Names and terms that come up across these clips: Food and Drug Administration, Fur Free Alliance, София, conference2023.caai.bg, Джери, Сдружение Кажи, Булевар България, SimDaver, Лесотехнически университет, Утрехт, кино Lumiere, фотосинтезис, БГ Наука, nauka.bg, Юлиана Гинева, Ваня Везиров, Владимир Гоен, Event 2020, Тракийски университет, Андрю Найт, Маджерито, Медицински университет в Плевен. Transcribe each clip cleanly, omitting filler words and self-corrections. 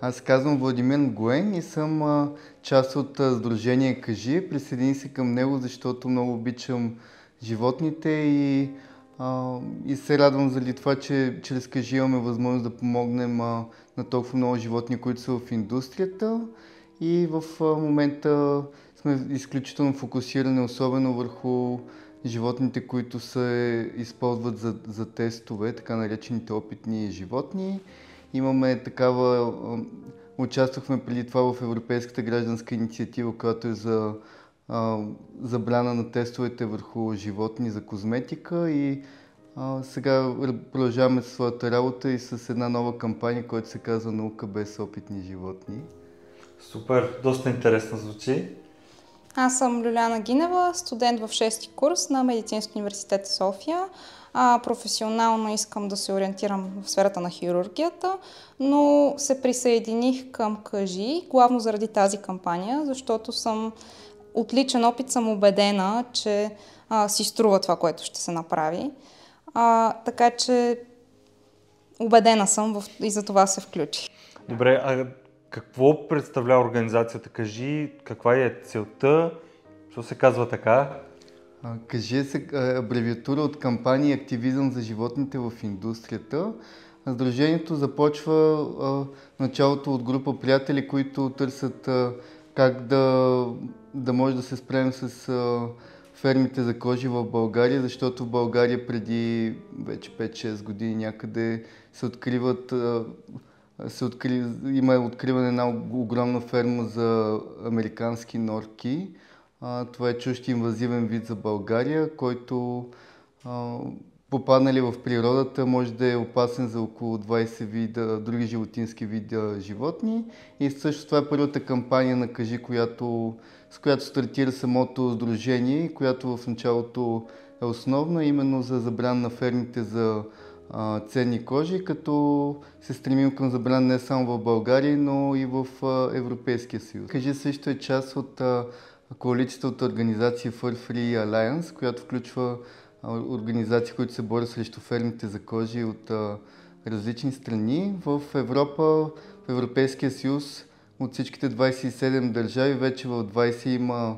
Аз казвам Владимир Гоен и съм част от Сдружение Кажи. Присъединих се към него, защото много обичам животните и се радвам заради това, че чрез Кажи имаме възможност да помогнем на толкова много животни, които са в индустрията. И в момента сме изключително фокусирани, особено върху животните, които се използват за тестове, така наречените опитни животни. Имаме такава, участвахме преди това в Европейската гражданска инициатива, която е за забрана на тестовете върху животни за козметика, и сега продължаваме със своята работа и с една нова кампания, която се казва "Наука без опитни животни". Супер, доста интересно звучи. Аз съм Юлиана Гинева, студент в 6-ти курс на Медицински университет в София. Професионално искам да се ориентирам в сферата на хирургията, но се присъединих към Кажи, главно заради тази кампания, защото съм от личен опит съм убедена, че си струва това, което ще се направи. Така че убедена съм и за това се включих. Добре, какво представлява организацията Кажи? Каква е целта? Що се казва така? Кажи се абревиатура от кампания "Активизъм за животните в индустрията". Сдружението започва началото от група приятели, които търсят как да може да се справим с фермите за кожи в България, защото в България преди вече 5-6 години някъде има откриване на огромна ферма за американски норки. Това е чужд инвазивен вид за България, който попаднали в природата може да е опасен за около 20 вида, други животински вида животни. И също това е първата кампания на Кажи, с която стартира самото сдружение, която в началото е основна, именно за забрана на фермите за ценни кожи, като се стремим към забрана не само в България, но и в Европейския съюз. Кажи също е част от коалицията от организация Fur Free Alliance, която включва организации, които се борят срещу фермите за кожи от различни страни. В Европа, в Европейския съюз, от всичките 27 държави, вече в 20 има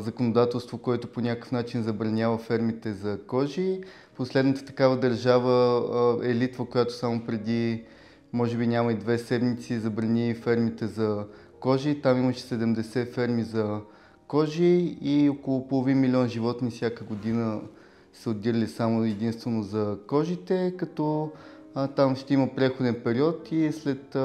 законодателство, което по някакъв начин забранява фермите за кожи. Последната такава държава е Литва, която само преди, може би няма и 2 седмици, забрани фермите за кожи. Там имаше 70 ферми за кожи и около половин милион животни всяка година са отдирали само единствено за кожите, като там ще има преходен период и след,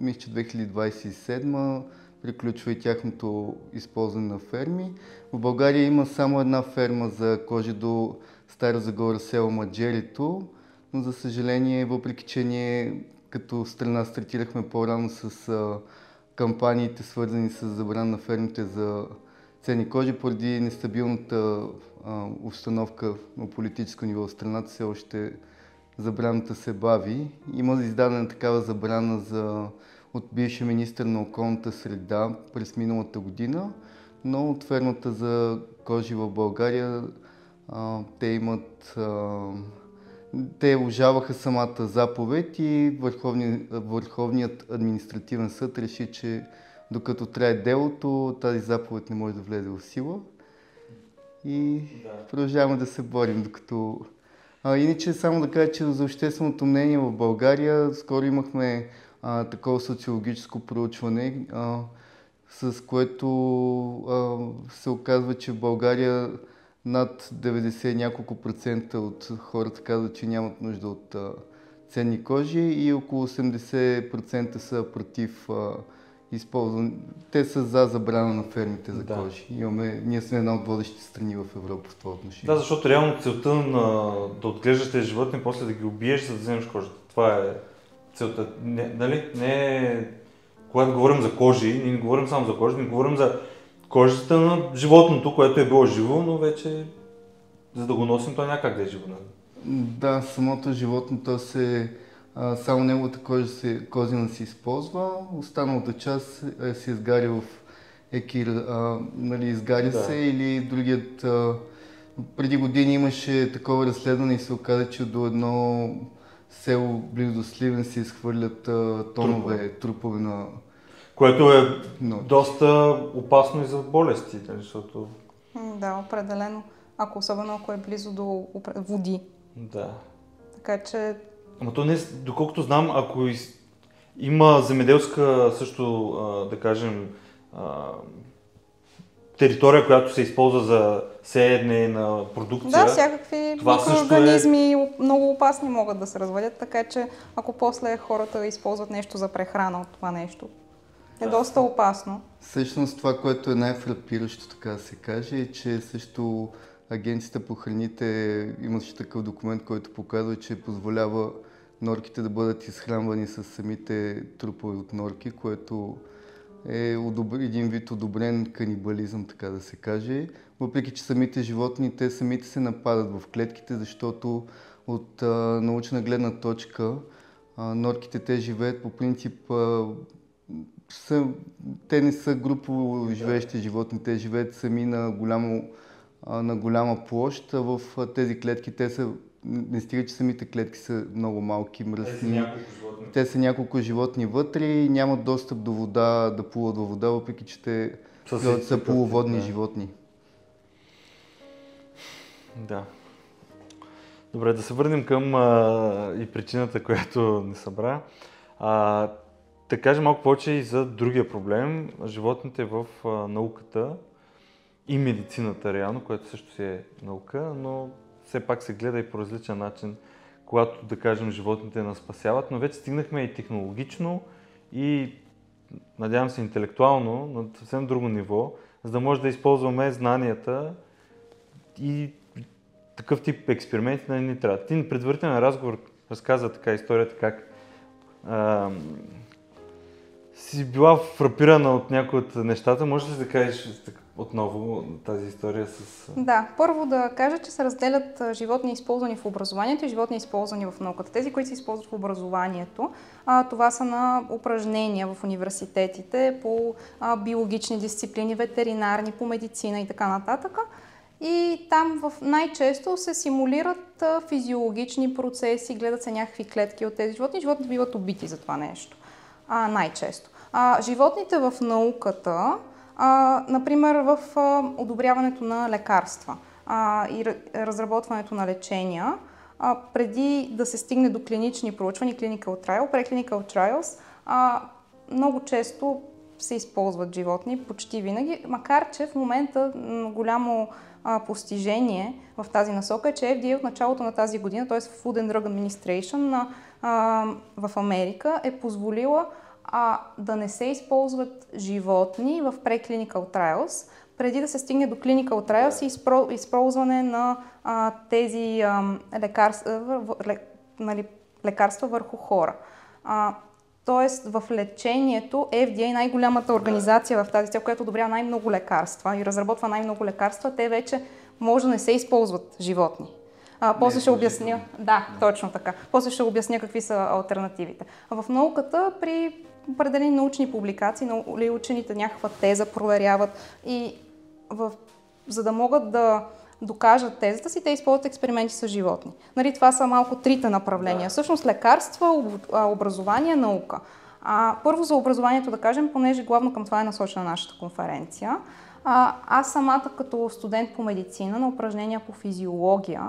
мисля, че 2027 приключва и тяхното използване на ферми. В България има само една ферма за кожи до Стара Загора, село Маджерито, но за съжаление, въпреки че ние като страна стартирахме по-рано с кампаниите, свързани с забрана на фермите за ценни кожи, поради нестабилната обстановка на политическо ниво в страната, все още забраната се бави. Има издадена такава забрана от бившия министър на околната среда през миналата година, но от фермата за кожи в България те обжалваха самата заповед и Върховният административен съд реши, че докато трае делото, тази заповед не може да влезе в сила. И продължаваме да се борим, докато... Иначе само да кажа, че за общественото мнение в България скоро имахме такова социологическо проучване, с което се оказва, че в България над 90 няколко процента от хората казват, че нямат нужда от ценни кожи, и около 80% са против използване. Те са за забрана на фермите за кожи. Ние сме една от водещите страни в Европа в това отношение. Да, защото реално целта да отглеждаш тези животни, после да ги убиеш, за да вземеш кожата. Това е целта. Не, когато говорим за кожи, ние не говорим само за кожи, ние говорим за кожата на животното, което е било живо, но вече за да го носим, то някак да е живо. Да, самото животно, само неговата козина се използва, останалата част се изгаря в екир, или другият... Преди години имаше такова разследване и се оказа, че до едно село близо до Сливен се изхвърлят тонове, трупове на... Което е доста опасно и за болести, защото... Да, определено. Ако особено ако е близо до води. Да. Така че... Ама то не, доколкото знам, ако има земеделска също, да кажем, територия, която се използва за сеене на продукция. Да, всякакви микроорганизми много опасни могат да се развалят, така че ако после хората използват нещо за прехрана от това нещо, е доста опасно. Всъщност това, което е най-фрапиращо, така да се каже, е, че също Агенцията по храните имаше такъв документ, който показва, че позволява норките да бъдат изхранвани с самите трупове от норки, което е един вид одобрен канибализъм, така да се каже. Въпреки че самите животни, те самите се нападат в клетките, защото от научна гледна точка норките те живеят по принцип... Те не са групово живеещи животни, те живеят сами на голяма площ. В тези клетки те са, не стига, че самите клетки са много малки, мръсни. Те са няколко животни вътре и нямат достъп до вода, да плуват във вода, въпреки че те са полуводни животни. Да. Добре, да се върнем към и причината, която не събра. Да кажем малко повече и за другия проблем, животните в науката и медицината реално, което също си е наука, но все пак се гледа и по различен начин, когато, да кажем, животните нас спасяват, но вече стигнахме и технологично и, надявам се, интелектуално, на съвсем друго ниво, за да може да използваме знанията и такъв тип експерименти не ни трябва. Ти предварителен разговор разказа така историята как си била фрапирана от някои от нещата. Можеш ли да кажеш отново тази история с... Да, първо да кажа, че се разделят животни, използвани в образованието и животни, използвани в науката. Тези, които се използват в образованието, това са на упражнения в университетите по биологични дисциплини, ветеринарни, по медицина и така нататък. И там най-често се симулират физиологични процеси, гледат се някакви клетки от тези животни. Животните биват убити за това нещо. Най-често. Животните в науката, например в одобряването на лекарства и разработването на лечения, преди да се стигне до клинични проучвания, clinical trial, pre-clinical trials, много често се използват животни, почти винаги, макар че в момента голямо постижение в тази насока е, че FDA от началото на тази година, т.е. Food and Drug Administration в Америка е позволила да не се използват животни в pre-clinical trials, преди да се стигне до clinical trials и използване на тези лекарства върху хора. Тоест в лечението FDA, най-голямата организация в тази цел, която одобрява най-много лекарства и разработва най-много лекарства, те вече може да не се използват животни. После ще обясня. Да, точно така. После ще обясня какви са алтернативите. В науката при определени научни публикации, учените някаква теза проверяват и за да могат да докажат тезата си, те използват експерименти с животни. Това са малко трите направления. Да. Всъщност лекарства, образование, наука. Първо за образованието да кажем, понеже главно към това е насочена нашата конференция. Аз самата като студент по медицина на упражнения по физиология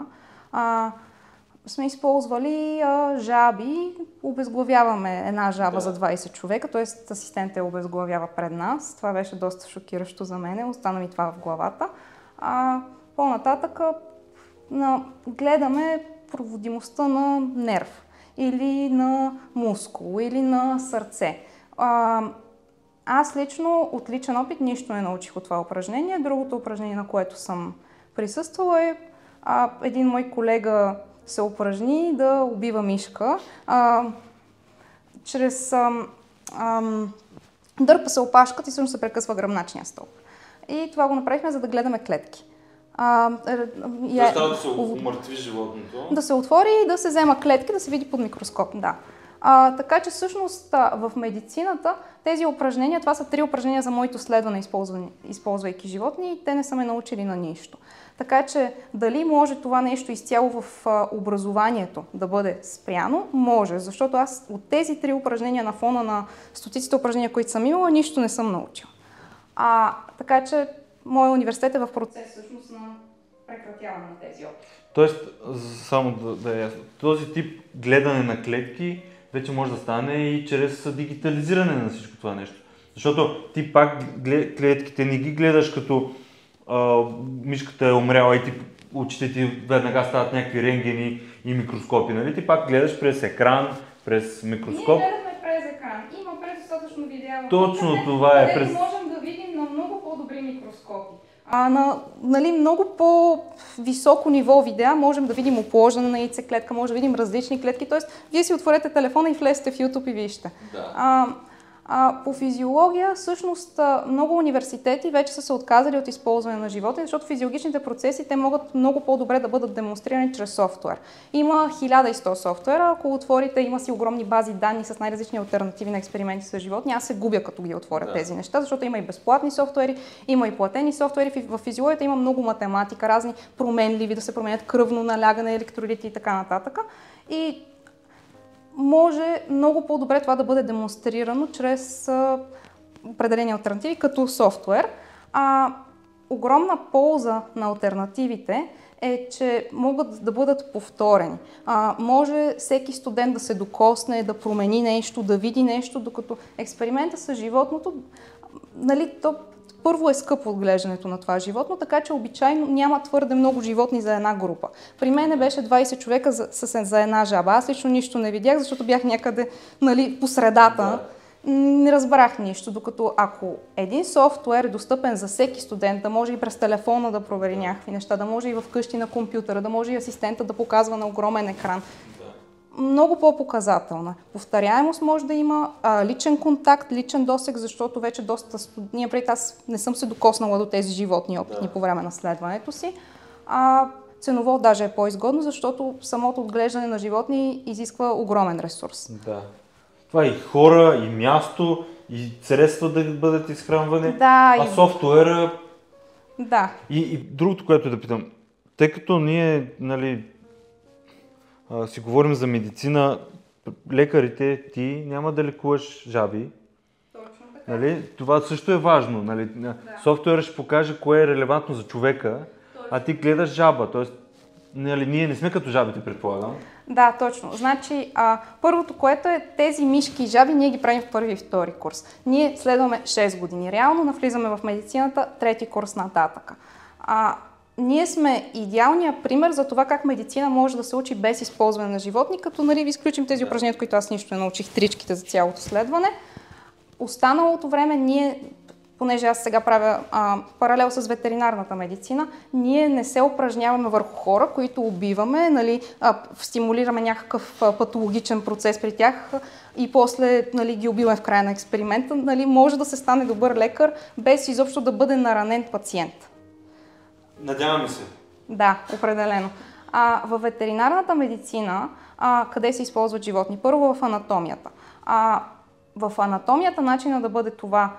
сме използвали жаби. Обезглавяваме една жаба за 20 човека, т.е. асистентът я обезглавява пред нас. Това беше доста шокиращо за мен. Остана ми това в главата. По-нататък гледаме проводимостта на нерв или на мускул или на сърце. Аз лично от личен опит нищо не научих от това упражнение. Другото упражнение, на което съм присъствала е един мой колега се упражни да убива мишка. Чрез дърпа се опашката и всъщност се прекъсва гръбначния стълб. И това го направихме, за да гледаме клетки. Да се умъртви животното? Да се отвори и да се взема клетки, да се види под микроскоп, да. Така че всъщност в медицината тези упражнения, това са 3 упражнения за моето следване, използвайки животни, и те не са ме научили на нищо. Така че дали може това нещо изцяло в образованието да бъде спряно? Може, защото аз от тези 3 упражнения на фона на стотиците упражнения, които съм имала, нищо не съм научила. Така че моят университет е в процес всъщност на прекратяване на тези опити. Тоест, само да е ясно, този тип гледане на клетки вече може да стане и чрез дигитализиране на всичко това нещо. Защото ти пак клетките не ги гледаш като мишката е умряла и ти, очите ти веднага стават някакви рентгени и микроскопи, нали? Ти пак гледаш през екран, през микроскоп. Ние гледаме през екран. Има предостатъчно видеа. Точно това е. Можем да видим на много по-добри микроскопи. На много по-високо ниво видеа можем да видим опложена на яйцеклетка, може да видим различни клетки, т.е. вие си отворете телефона и влезете в YouTube и вижте. Да. По физиология, всъщност, много университети вече са се отказали от използване на животни, защото физиологичните процеси те могат много по-добре да бъдат демонстрирани чрез софтуер. Има 1100 софтуера, ако отворите, има си огромни бази данни с най-различни алтернативи на експерименти с животни. Аз се губя като ги отворя тези неща, защото има и безплатни софтуери, има и платени софтуери. В физиологията има много математика, разни променливи, да се променят кръвно налягане, електролити и така нататък. И може много по-добре това да бъде демонстрирано чрез определени алтернативи, като софтуер. Огромна полза на алтернативите е, че могат да бъдат повторени. Може всеки студент да се докосне, да промени нещо, да види нещо, докато експеримента с животното, то първо е скъпо отглеждането на това животно, така че обичайно няма твърде много животни за една група. При мене беше 20 човека за една жаба. Аз лично нищо не видях, защото бях някъде по средата. Не разбрах нищо, докато ако един софтуер е достъпен за всеки студент, да може и през телефона да провери някакви неща, да може и вкъщи на компютъра, да може и асистента да показва на огромен екран. Много по-показателна. Повторяемост може да има, личен контакт, личен досег, защото вече доста студния пред аз не съм се докоснала до тези животни опитни по време на следването си. Ценово даже е по-изгодно, защото самото отглеждане на животни изисква огромен ресурс. Да. Това и хора, и място, и средства да бъдат изхранвани, софтуера... Да. И другото, което да питам, тъй като ние, си говорим за медицина, лекарите, ти няма да лекуваш жаби. Точно така. Това също е важно. Да. Софтуерът ще покаже кое е релевантно за човека, а ти гледаш жаба. Тоест, ние не сме като жабите, предполагам. Да, точно. Значи, първото, което е тези мишки и жаби, ние ги правим в първи и втори курс. Ние следваме 6 години. Реално навлизаме в медицината, 3-ти курс нататък. Ние сме идеалният пример за това как медицина може да се учи без използване на животни, като изключим тези упражнения, които аз нищо не научих, тричките за цялото следване. Останалото време ние, понеже аз сега правя паралел с ветеринарната медицина, ние не се упражняваме върху хора, които убиваме, стимулираме някакъв патологичен процес при тях и после ги убиваме в края на експеримента. Може да се стане добър лекар без изобщо да бъде наранен пациент. Надяваме се. Да, определено. Във ветеринарната медицина, къде се използват животни? Първо в анатомията. В анатомията начинът да бъде това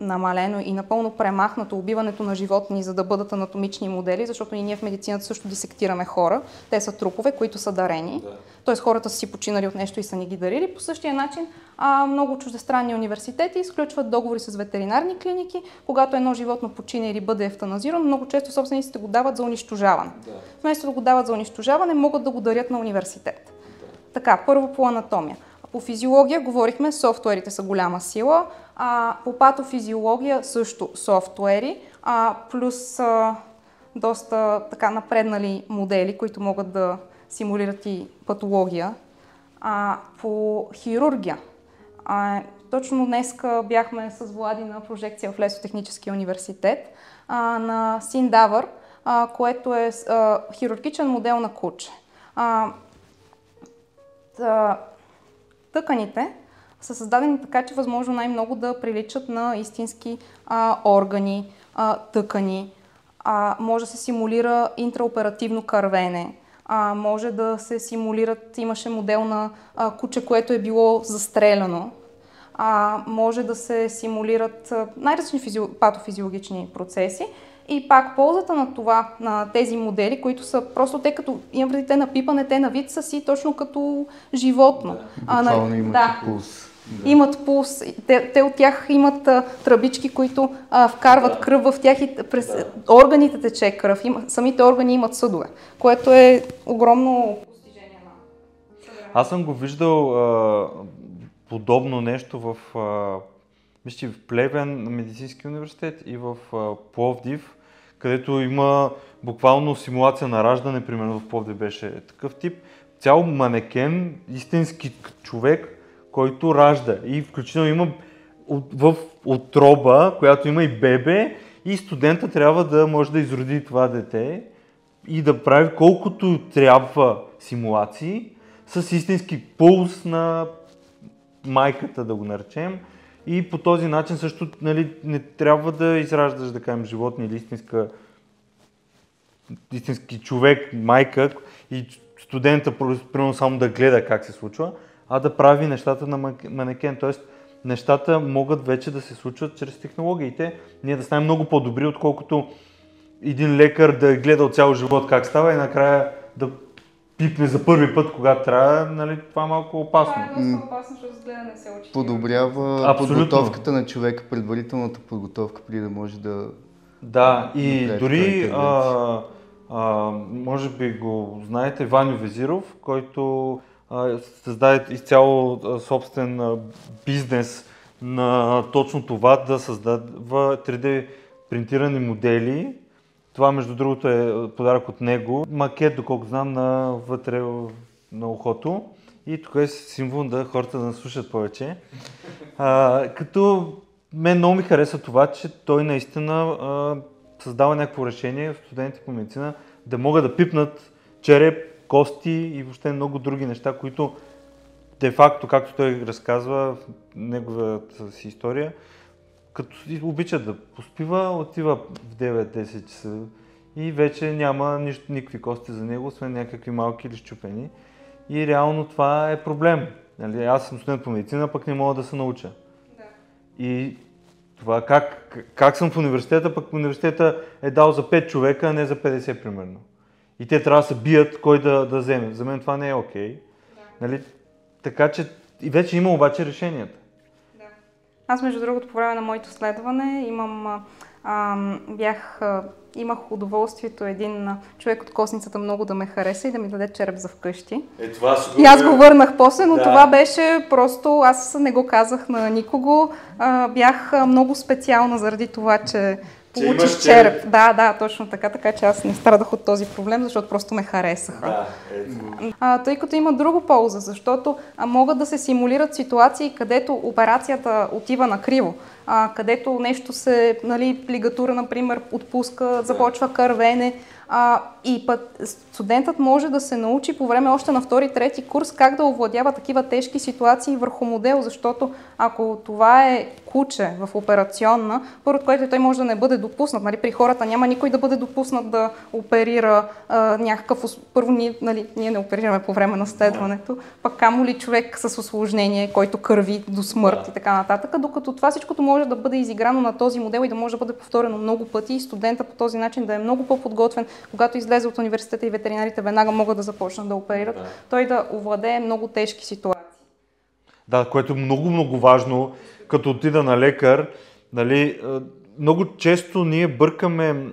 намалено и напълно премахнато убиването на животни, за да бъдат анатомични модели, защото и ние в медицината също дисектираме хора. Те са трупове, които са дарени. Да. Тоест хората са си починали от нещо и са ни ги дарили. По същия начин много чуждестранни университети изключват договори с ветеринарни клиники. Когато едно животно почине или бъде евтаназирано, много често собствениците го дават за унищожаване. Да. Вместо да го дават за унищожаване, могат да го дарят на университет. Да. Така, първо по анатомия. По физиология говорихме, софтуерите са голяма сила. По патофизиология също софтуери, плюс доста напреднали модели, които могат да симулират и патология. По хирургия. Точно днеска бяхме с Влади на прожекция в Лесотехнически университет на SimDaver, което е хирургичен модел на куче. Тъканите са създадени така, че възможно най-много да приличат на истински органи, тъкани. Може да се симулира интраоперативно кървене. може да се симулират, имаше модел на куче, което е било застреляно, може да се симулират най-различни патофизиологични процеси. И пак ползата на това, на тези модели, които са просто те като имам преди те на пипане, те на вид са си точно като животно. Имат пулс. Да. Имат пулс. Те от тях имат тръбички, които вкарват кръв в тях и през органите тече кръв. Самите органи имат съдове, което е огромно постижение на съвременната. Аз съм го виждал подобно нещо в... мисля, в Плевен на Медицински университет и в Пловдив, където има буквално симулация на раждане, примерно в Пловдив беше такъв тип. Цял манекен, истински човек, който ражда. И включително има в отроба, която има и бебе, и студента трябва да може да изроди това дете и да прави колкото трябва симулации с истински пулс на майката, да го наречем. И по този начин също, нали, не трябва да израждаш, да кажем, животни или истински човек, майка и студента примерно само да гледа как се случва, а да прави нещата на манекен. Тоест, нещата могат вече да се случват чрез технологиите. Ние да станем много по-добри, отколкото един лекар да гледа от цял живот как става и накрая да пипне за първи път, когато трябва, нали, това е малко опасно. Това е много опасно, защото гледане се учи. Подобрява подготовката на човека, предварителната подготовка, преди да може да... Да, и дори, може би го знаете, Ваня Везиров, който създаде изцяло собствен бизнес на точно това да създава 3D принтирани модели. Това, между другото, е подарък от него. Макет, доколко знам, навътре на ухото. И тук е символ да хората да слушат повече. Като мен много ми хареса това, че той наистина създава някакво решение в студентите по медицина да могат да пипнат череп, кости и въобще много други неща, които де-факто, както той разказва в неговата си история, като обича да поспива, отива в 9-10 часа и вече няма никакви кости за него, освен някакви малки или счупени. И реално това е проблем. Нали? Аз съм студент по медицина, пък не мога да се науча. Да. И това как съм в университета, пък университета е дал за 5 човека, а не за 50 примерно. И те трябва да се бият кой да вземе. За мен това не е окей. Да. Нали? Така че и вече има обаче решенията. Аз, между другото, по време на моето изследване имах удоволствието един човек от косницата много да ме хареса и да ми даде череп за вкъщи. И аз го върнах после, но това беше просто... Аз не го казах на никого. Бях много специална заради това, че получих череп. Да, точно така. Така че аз не страдах от този проблем, защото просто ме харесаха. Тъй като има друга полза, защото могат да се симулират ситуации, където операцията отива на криво, където нещо се, нали, лигатура, например, отпуска, започва кървене. И път студентът може да се научи по време още на втори-трети курс как да овладява такива тежки ситуации върху модел, защото ако това е куче в операционна, първо, което той може да не бъде допуснат. Нали, при хората няма никой да бъде допуснат да оперира някакъв... Първо, нали, ние не оперираме по време на следването, пък камо ли човек с усложнение, който кърви до смърт и така нататък, докато това всичкото може да бъде изиграно на този модел и да може да бъде повторено много пъти и студента по този начин да е много по-подготвен. Когато излезе от университета и ветеринарите веднага могат да започнат да оперират, той да овладее много тежки ситуации. Да, което е много-много важно, като отида на лекар. Нали, много често ние бъркаме,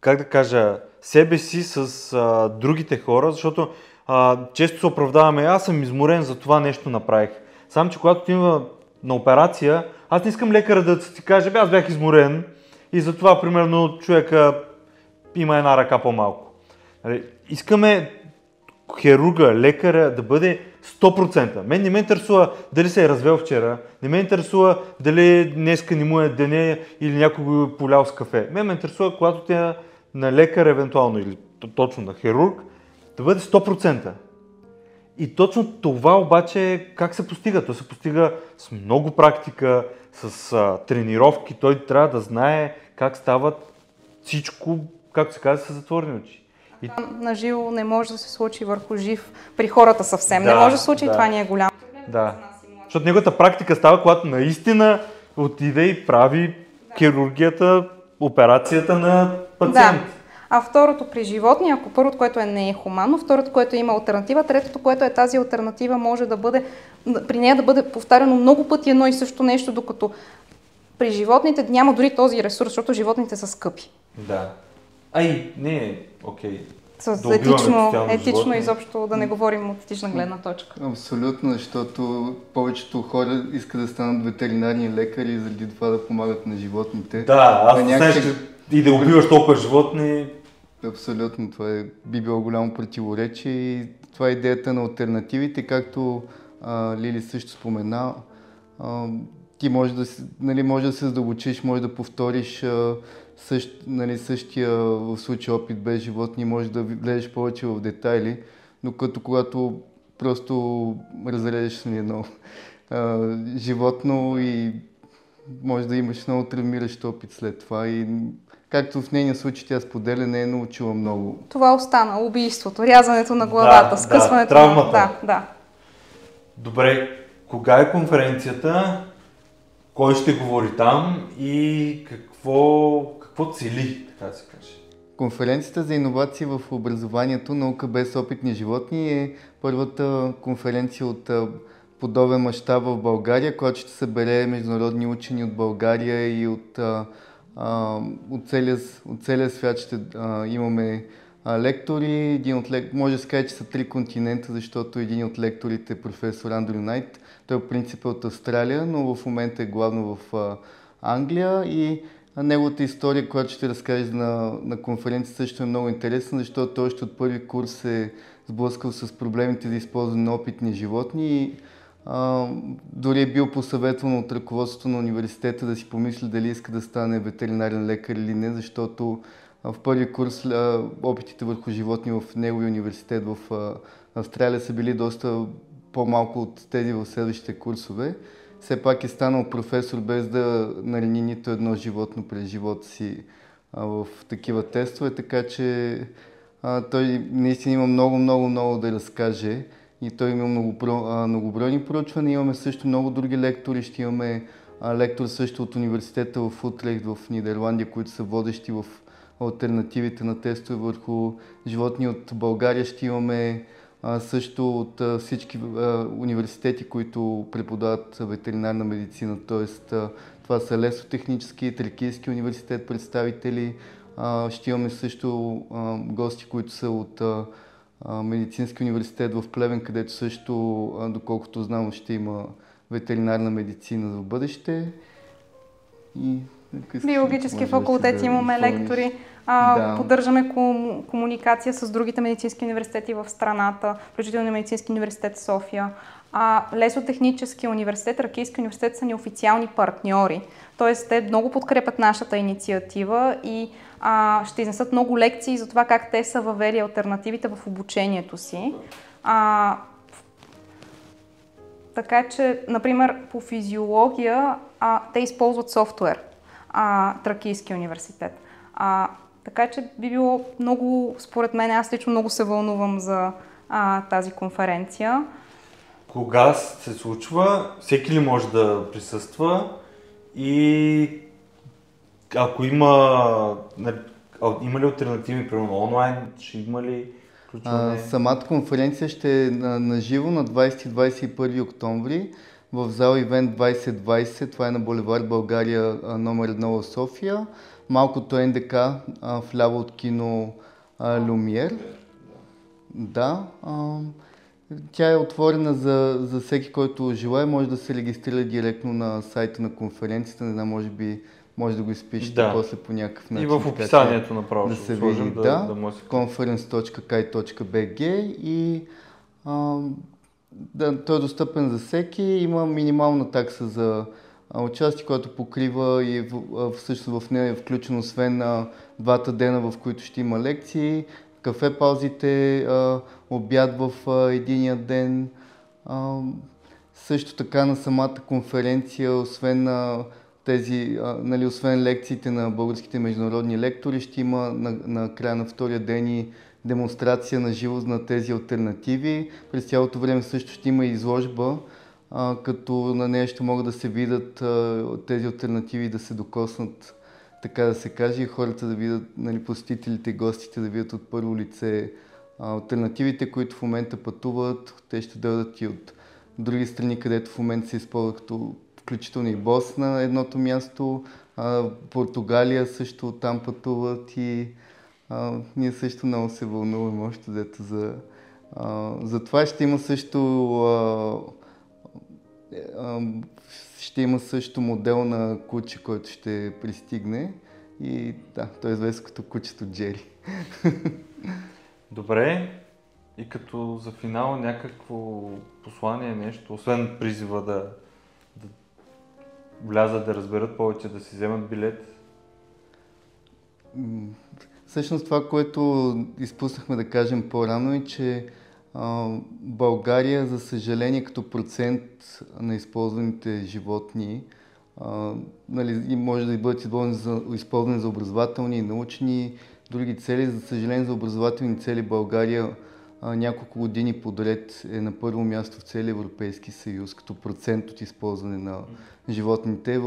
как да кажа, себе си с другите хора, защото често се оправдаваме, аз съм изморен, за това нещо направих. Само, че когато отива на операция, аз не искам лекара да ти каже, аз бях изморен и затова, примерно, човека има една ръка по-малко. Искаме хирурга, лекаря да бъде 100%. Мен не ме интересува дали се е развел вчера, не ме интересува дали днеска не му е деня или някой го е полял с кафе. Мен ме интересува, когато те на лекар, евентуално, или точно на хирург, да бъде 100%. И точно това обаче как се постига? То се постига с много практика, с тренировки. Той трябва да знае как стават всичко, както се казва, са затворени очи. На живо не може да се случи върху жив при хората съвсем. Да, не може да се случи, да. Това ни е голям проблем. Да. За нас и млади. Защото неговата практика става, когато наистина отиде и прави хирургията, операцията на пациент. Да. А второто при животни, ако първото, което не е хуманно, второто, което има алтернатива, третото, което е тази алтернатива, може да бъде, при нея да бъде повтаряно много пъти едно и също нещо, докато при животните няма дори този ресурс, защото животните са скъпи. Да. Ай, не е окей. Етично изобщо да не говорим от етична гледна точка. Абсолютно, защото повечето хора искат да станат ветеринарни лекари заради това да помагат на животните. Да, аз някакъв... И да убиваш толкова животни. Абсолютно, това е, би било голямо противоречие и това е идеята на алтернативите, както Лили също спомена. Ти може да, нали, може да се задълбочиш, може да повториш същия в случай опит без животни, може да гледаш повече в детайли, но като когато просто разрежеш едно животно и може да имаш много травмиращ опит след това и както в нейния случай тя споделя, не е научила много. Това остана, убийството, рязането на главата, да, скъсването на... Да, травмата. Да. Добре, кога е конференцията? Кой ще говори там и какво цели, така да се каже? Конференцията за иновации в образованието „Наука без опитни животни“ е първата конференция от подобен мащаб в България, която ще събере международни учени от България и от целия свят. Ще имаме лектори. Може да се каже, че са 3 континента, защото един от лекторите е професор Андрю Найт. Той по принцип е от Австралия, но в момента е главно в Англия и неговата история, която ще разкаже на конференция, също е много интересна, защото той още от първи курс е сблъскал с проблемите за използване на опитни животни и дори е бил посъветван от ръководството на университета да си помисли дали иска да стане ветеринарен лекар или не, защото в първи курс опитите върху животни в неговия университет в Австралия са били доста по-малко от тези в следващите курсове. Все пак е станал професор без да нарани нито едно животно през живота си в такива тестове, така че той наистина има много да разкаже и той има многобройни проучвания. Имаме също много други лектори, ще имаме лектор също от университета в Утрехт в Нидерландия, които са водещи в алтернативите на тестове върху животни от България. Ще имаме също от всички университети, които преподават ветеринарна медицина, т.е. това са Лесотехнически и Тракийски университет представители. Ще имаме също гости, които са от Медицински университет в Плевен, където също, доколкото знам, ще има ветеринарна медицина в бъдеще. И... Биологически факултет да имаме лектори. Да. Поддържаме комуникация с другите медицински университети в страната, включително Медицински университет в София. Лесотехнически университет, Тракийски университет са неофициални партньори. Тоест, те много подкрепят нашата инициатива и ще изнесат много лекции за това как те са въвели алтернативите в обучението си. Така че, например, по физиология те използват софтуер, Тракийски университет. Така че би било много, според мен, аз лично много се вълнувам за тази конференция. Кога се случва? Всеки ли може да присъства? И ако има ли алтернативи, примерно онлайн, ще има ли включване? Самата конференция ще е на живо на 20-21 октомври в зала Event 2020, това е на Булевар България номер 1 в София. Малкото НДК вляво от кино Lumiere. Да. Тя е отворена за всеки, който желае. Може да се регистрира директно на сайта на конференцията. Не знам, може да го изпишете после по някакъв начин. И в описанието направо да се види. Да, conference2023.caai.bg и той е достъпен за всеки. Има минимална такса за участие, което покрива и всъщност в нея е включено освен на 2 дена, в които ще има лекции, кафе паузите, обяд в единия ден. Също така на самата конференция, освен на тези, освен лекциите на българските международни лектори, ще има на края на втория ден и демонстрация на живо на тези алтернативи. През цялото време също ще има изложба, като на нея ще могат да се видят тези алтернативи, да се докоснат, така да се каже, и хората да видят, нали, посетителите, гостите да видят от първо лице алтернативите, които в момента пътуват. Те ще дойдат и от други страни, където в момента се използва, като включително и Босна, едното място, Португалия също там пътуват и ние също много се вълнуваме още дето за, за това. Ще има също модел на куче, който ще пристигне, и да, той е известен като кучето Джери. Добре, и като за финал някакво послание, нещо, освен призива да влязат, да разберат повече, да си вземат билет? Всъщност това, което изпуснахме да кажем по-рано, е, че България, за съжаление, като процент на използваните животни, нали, може да бъдат използвани за образователни, научни, други цели. За съжаление, за образователни цели България няколко години подред е на първо място в целия Европейски съюз, като процент от използване на животните.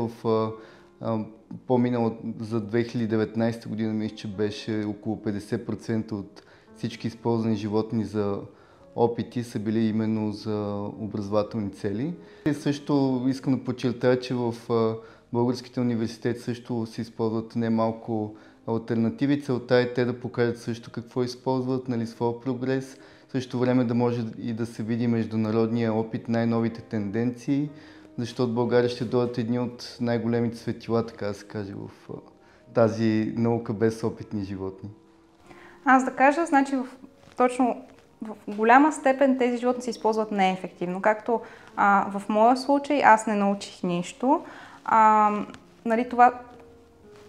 За 2019 година мисля, че беше около 50% от всички използвани животни за опити са били именно за образователни цели. И също искам да подчертая, че в българските университети също се използват немалко алтернативи. Целта е те да покажат също какво използват, нали, своя прогрес. В същото време да може и да се види международния опит, най-новите тенденции, защото България ще дойдат едни от най-големите светила, така да се каже, в тази наука без опитни животни. Аз да кажа, значи точно в голяма степен тези животни се използват неефективно. Както в моя случай аз не научих нищо. Нали,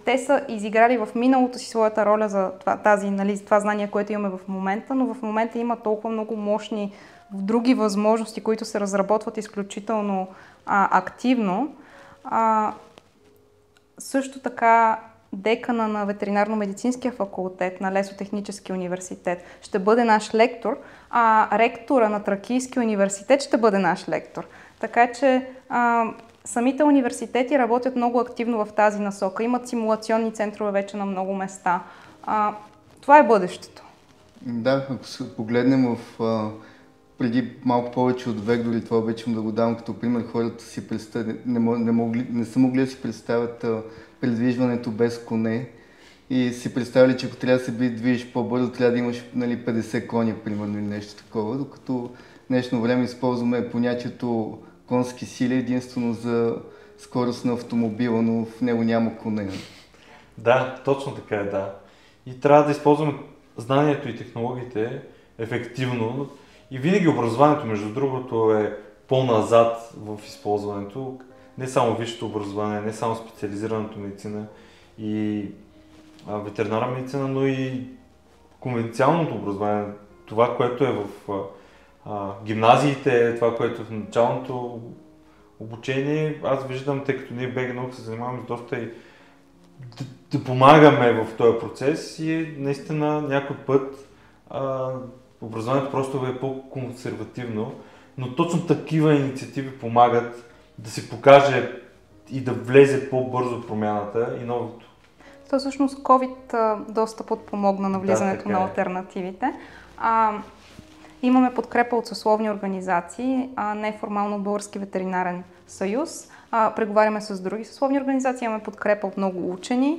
те са изиграли в миналото си своята роля за това знание, което имаме в момента, но в момента има толкова много мощни други възможности, които се разработват изключително активно. Също така декана на ветеринарно-медицинския факултет на Лесотехнически университет ще бъде наш лектор, а ректора на Тракийски университет ще бъде наш лектор. Така че самите университети работят много активно в тази насока. Имат симулационни центрове вече на много места. Това е бъдещето. Да, ако се погледнем в преди малко повече от век, дори това обичам да го давам като пример, хората си не са могли да си представят предвижването без коне и си представили, че ако трябва да се движиш по-бързо, трябва да имаш, нали, 50 коня, примерно, или нещо такова, докато днешно време използваме понятието конски сили единствено за скорост на автомобила, но в него няма коне. Да, точно така е, да. И трябва да използваме знанието и технологиите ефективно. И винаги образованието, между другото, е по-назад в използването. Не само висшето образование, не само специализираната медицина и ветеринарна медицина, но и конвенциалното образование. Това, което е в гимназиите, това, което е в началното обучение. Аз виждам, тъй като ние в БГ наука се занимаваме доста и да помагаме в този процес и наистина някой път образованието просто е по-консервативно, но точно такива инициативи помагат да се покаже и да влезе по-бързо промяната и новото. То всъщност COVID доста подпомогна на влизането на алтернативите. Имаме подкрепа от съсловни организации, неформално Български ветеринарен съюз. Преговаряме с други съсловни организации, имаме подкрепа от много учени.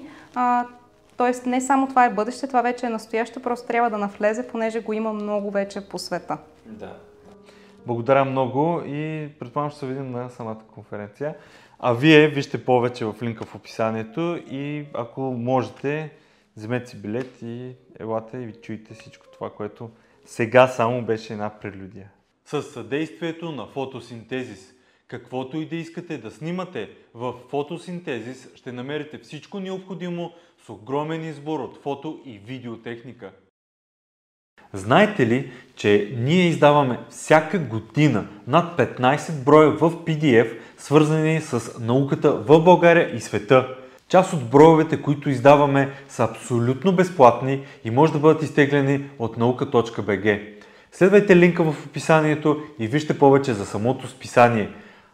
Тоест не само това е бъдеще, това вече е настояще, просто трябва да навлезе, понеже го има много вече по света. Да. Благодаря много и предполагам ще се видим на самата конференция. А вие вижте повече в линка в описанието и ако можете, вземете си билет и елате и ви чуете всичко това, което сега само беше една прелюдия. С съдействието на фотосинтезис. Каквото и да искате да снимате, в фотосинтезис ще намерите всичко необходимо с огромен избор от фото и видеотехника. Знаете ли, че ние издаваме всяка година над 15 броя в PDF, свързани с науката в България и света? Част от броевете, които издаваме, са абсолютно безплатни и може да бъдат изтеглени от nauka.bg. Следвайте линка в описанието и вижте повече за самото списание.